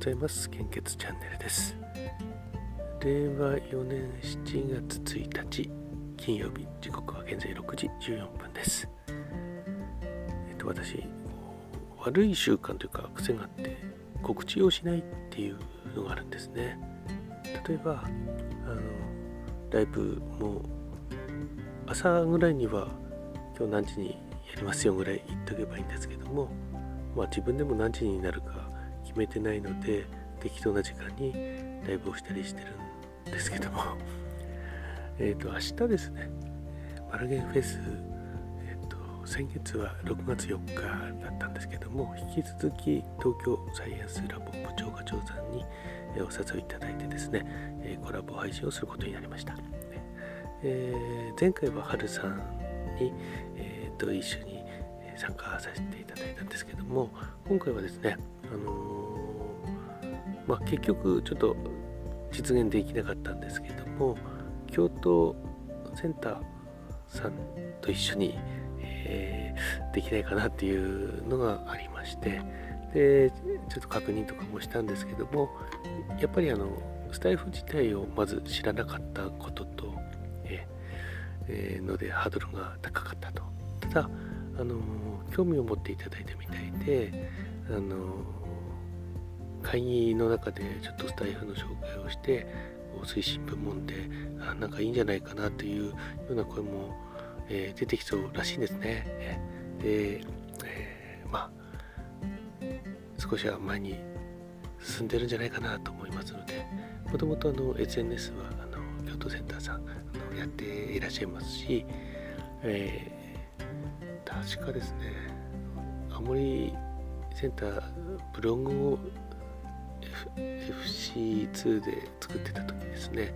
ざいます。献血チャンネルです。令和4年7月1日金曜日、時刻は現在6時14分です。私、悪い習慣というか癖があって告知をしないっていうのがあるんですね。例えばライブも朝ぐらいには今日何時にやりますよぐらい言っておけばいいんですけども、自分でも何時になるか決めてないので適当な時間にライブをしたりしてるんですけども明日ですね、マルゲンフェス、先月は6月4日だったんですけども、引き続き東京サイエンスラボ部長課長さんにお誘いいただいてですね、コラボ配信をすることになりました。前回は春さんに、一緒に参加させていただいたんですけども、今回はですね、結局ちょっと実現できなかったんですけども、京都センターさんと一緒にできないかなっていうのがありまして、でちょっと確認とかもしたんですけども、やっぱりスタイフ自体をまず知らなかったこととのでハードルが高かったと。ただ興味を持っていただいたみたいで、会議の中でちょっとスタイフの紹介をして推進部門でなんかいいんじゃないかなというような声も出てきそうらしいんですね。で、少しは前に進んでるんじゃないかなと思いますので、もともとSNS は京都センターさんやっていらっしゃいますし、確かですね、青森センターブログを、FC2 で作ってた時ですね、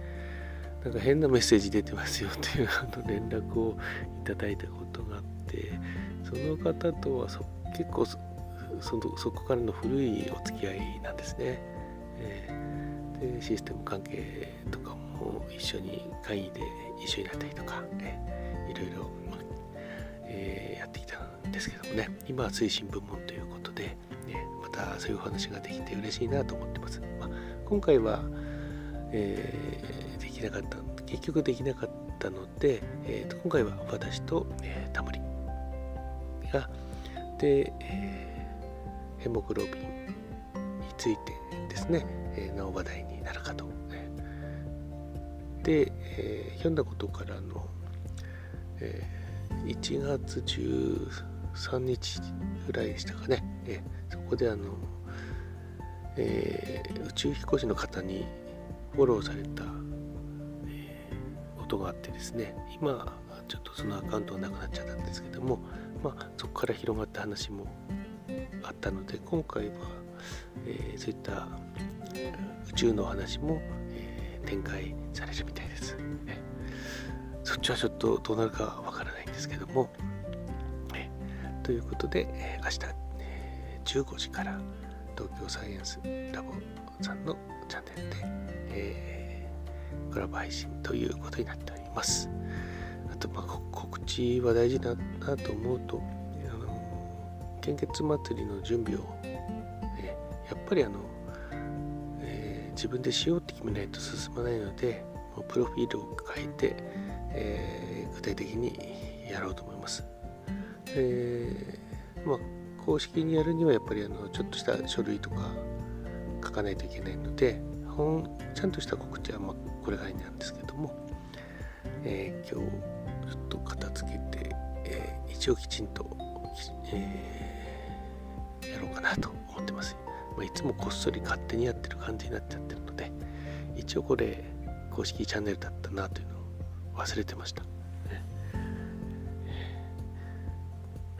なんか変なメッセージ出てますよっていう連絡をいただいたことがあって、その方とは結構 そこからの古いお付き合いなんですね。でシステム関係とかも一緒に会議で一緒になったりとか、いろいろ、やってきたんですけどもね、今は推進部門ということで、またそういうお話ができて嬉しいなと思ってます。今回は、結局できなかったので、今回は私と、タモリがで、ヘモグロビンについてですね、の話題になるかと。で、読んだことからの、1月13日ぐらいでしたかね、そこで宇宙飛行士の方にフォローされたことがあってですね、今ちょっとそのアカウントがなくなっちゃったんですけども、そこから広がった話もあったので、今回は、そういった宇宙の話も、展開されるみたいです。そっちはちょっとどうなるかわからないんですけども、ということで、明日、15時から東京サイエンスラボさんのチャンネルで、コラボ配信ということになっております。あと、告知は大事だなと思うと、献血祭りの準備を、やっぱり自分でしようって決めないと進まないので、プロフィールを変えて、具体的にやろうと思います。公式にやるにはやっぱりちょっとした書類とか書かないといけないので、ちゃんとした告知はこれぐらいなんですけども、今日ちょっと片付けて、一応きちんと、やろうかなと思ってます。いつもこっそり勝手にやってる感じになっちゃってるので、一応これ公式チャンネルだったなというのを忘れてました。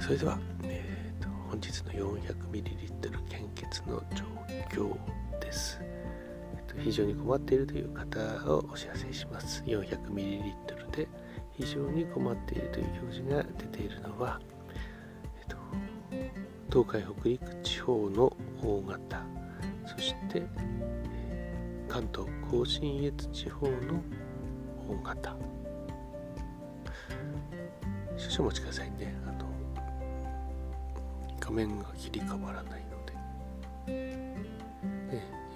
それでは、本日の 400ml 献血の状況です。非常に困っているという方をお知らせします。 400ml で非常に困っているという表示が出ているのは、東海北陸地方の大型、そして、関東甲信越地方の大型。少々お待ちくださいね、画面が切り替わらないので。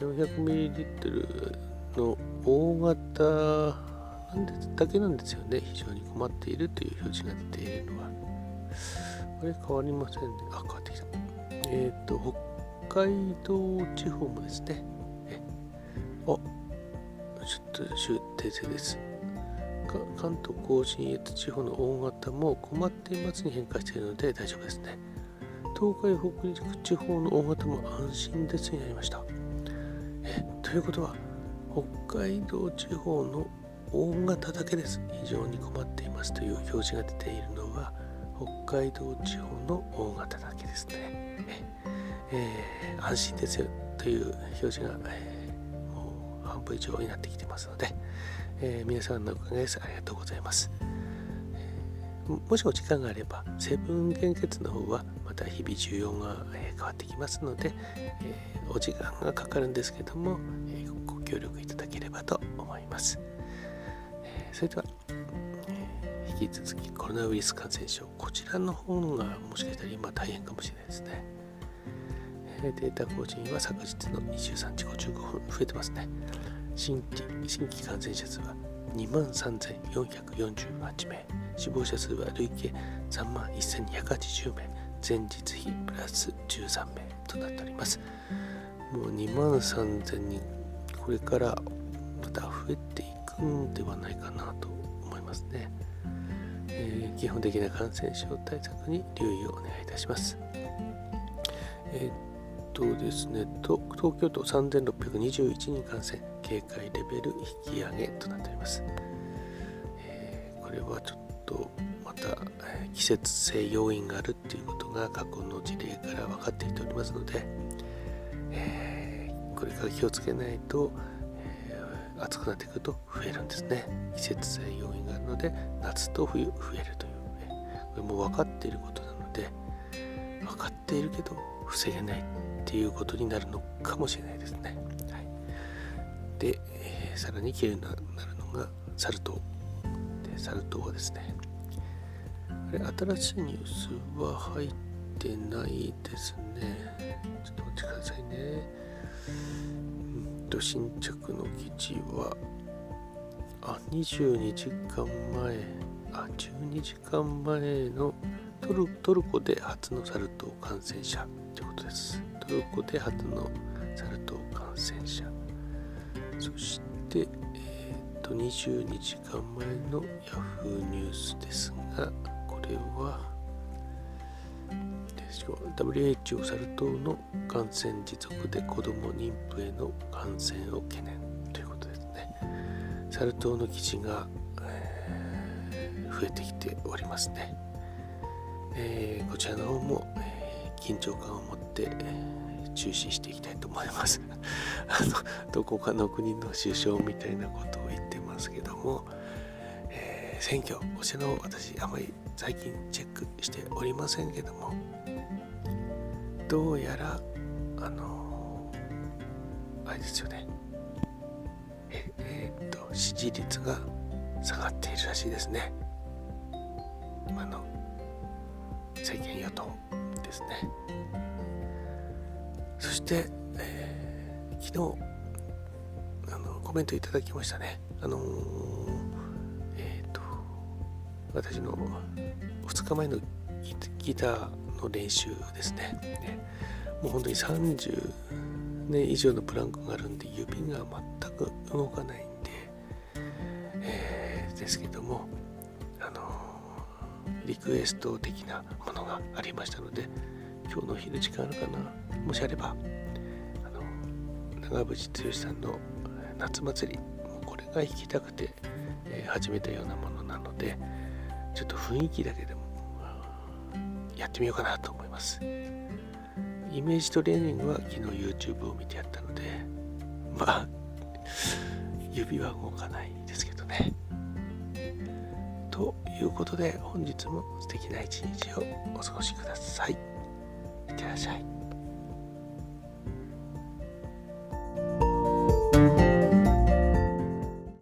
400ml の大型だけなんですよね。非常に困っているという表示が出ているのはこれ変わりませんね。あ、変わってきた。北海道地方もですね、ちょっと訂正です。関東甲信越地方の大型も困っていますに変化しているので大丈夫ですね。東海北陸地方の大型も安心ですになりました。ということは北海道地方の大型だけです。非常に困っていますという表示が出ているのは北海道地方の大型だけですね。安心ですよという表示が、もう半分以上になってきてますので、皆さんのおかげです。ありがとうございます。もしお時間があれば成分献血の方はまた日々需要が変わってきますので、お時間がかかるんですけども、ご協力いただければと思います。それでは引き続きコロナウイルス感染症、こちらの方がもしかしたら今大変かもしれないですね。データ更新は昨日の23時55分増えてますね。新規感染者数は 23,448 名、死亡者数は累計 31,280 名、前日比プラス13名となっております。もう 23,000 人これからまた増えていくんではないかなと思いますね。基本的な感染症対策に留意をお願いいたします。ですね、東京都 3,621 人感染、警戒レベル引き上げとなっております。これはちょっとまた季節性要因があるということが過去の事例から分かってきておりますので、これから気をつけないと、暑くなってくると増えるんですね。季節性要因があるので夏と冬増えるという、これも分かっていることなので、分かっているけど防げないっていうことになるのかもしれないですね。で、さらにきれいになるのがサル痘で、サル痘はですね、あれ新しいニュースは入ってないですね。ちょっとお待ちくださいね。新着の記事は22時間前12時間前のトルコで初のサル痘感染者ということです。トルコで初のサル痘感染者、そして、22時間前のヤフーニュースですが、これはWHO サル痘の感染持続で子ども妊婦への感染を懸念ということですね。サル痘の記事が、増えてきておりますね。こちらの方も、緊張感を持って、注視していきたいと思います。どこかの国の首相みたいなことを言ってますけども、選挙こちらの方私あまり最近チェックしておりませんけども、どうやらあれですよね、支持率が下がっているらしいですね。今の政権与党ですね。そして、昨日コメントいただきましたね。私の2日前のギターの練習ですね。もう本当に30年以上のブランクがあるんで指が全く動かないんで、ですけどもリクエスト的なものがありましたので、今日の昼時間あるかな、もしあれば長渕剛さんの夏祭り、もうこれが弾きたくて、始めたようなものなので、ちょっと雰囲気だけでもやってみようかなと思います。イメージトレーニングは昨日 YouTube を見てやったので、指は動かないですけどね。ということで本日も素敵な一日をお過ごしください。いってらっしゃい。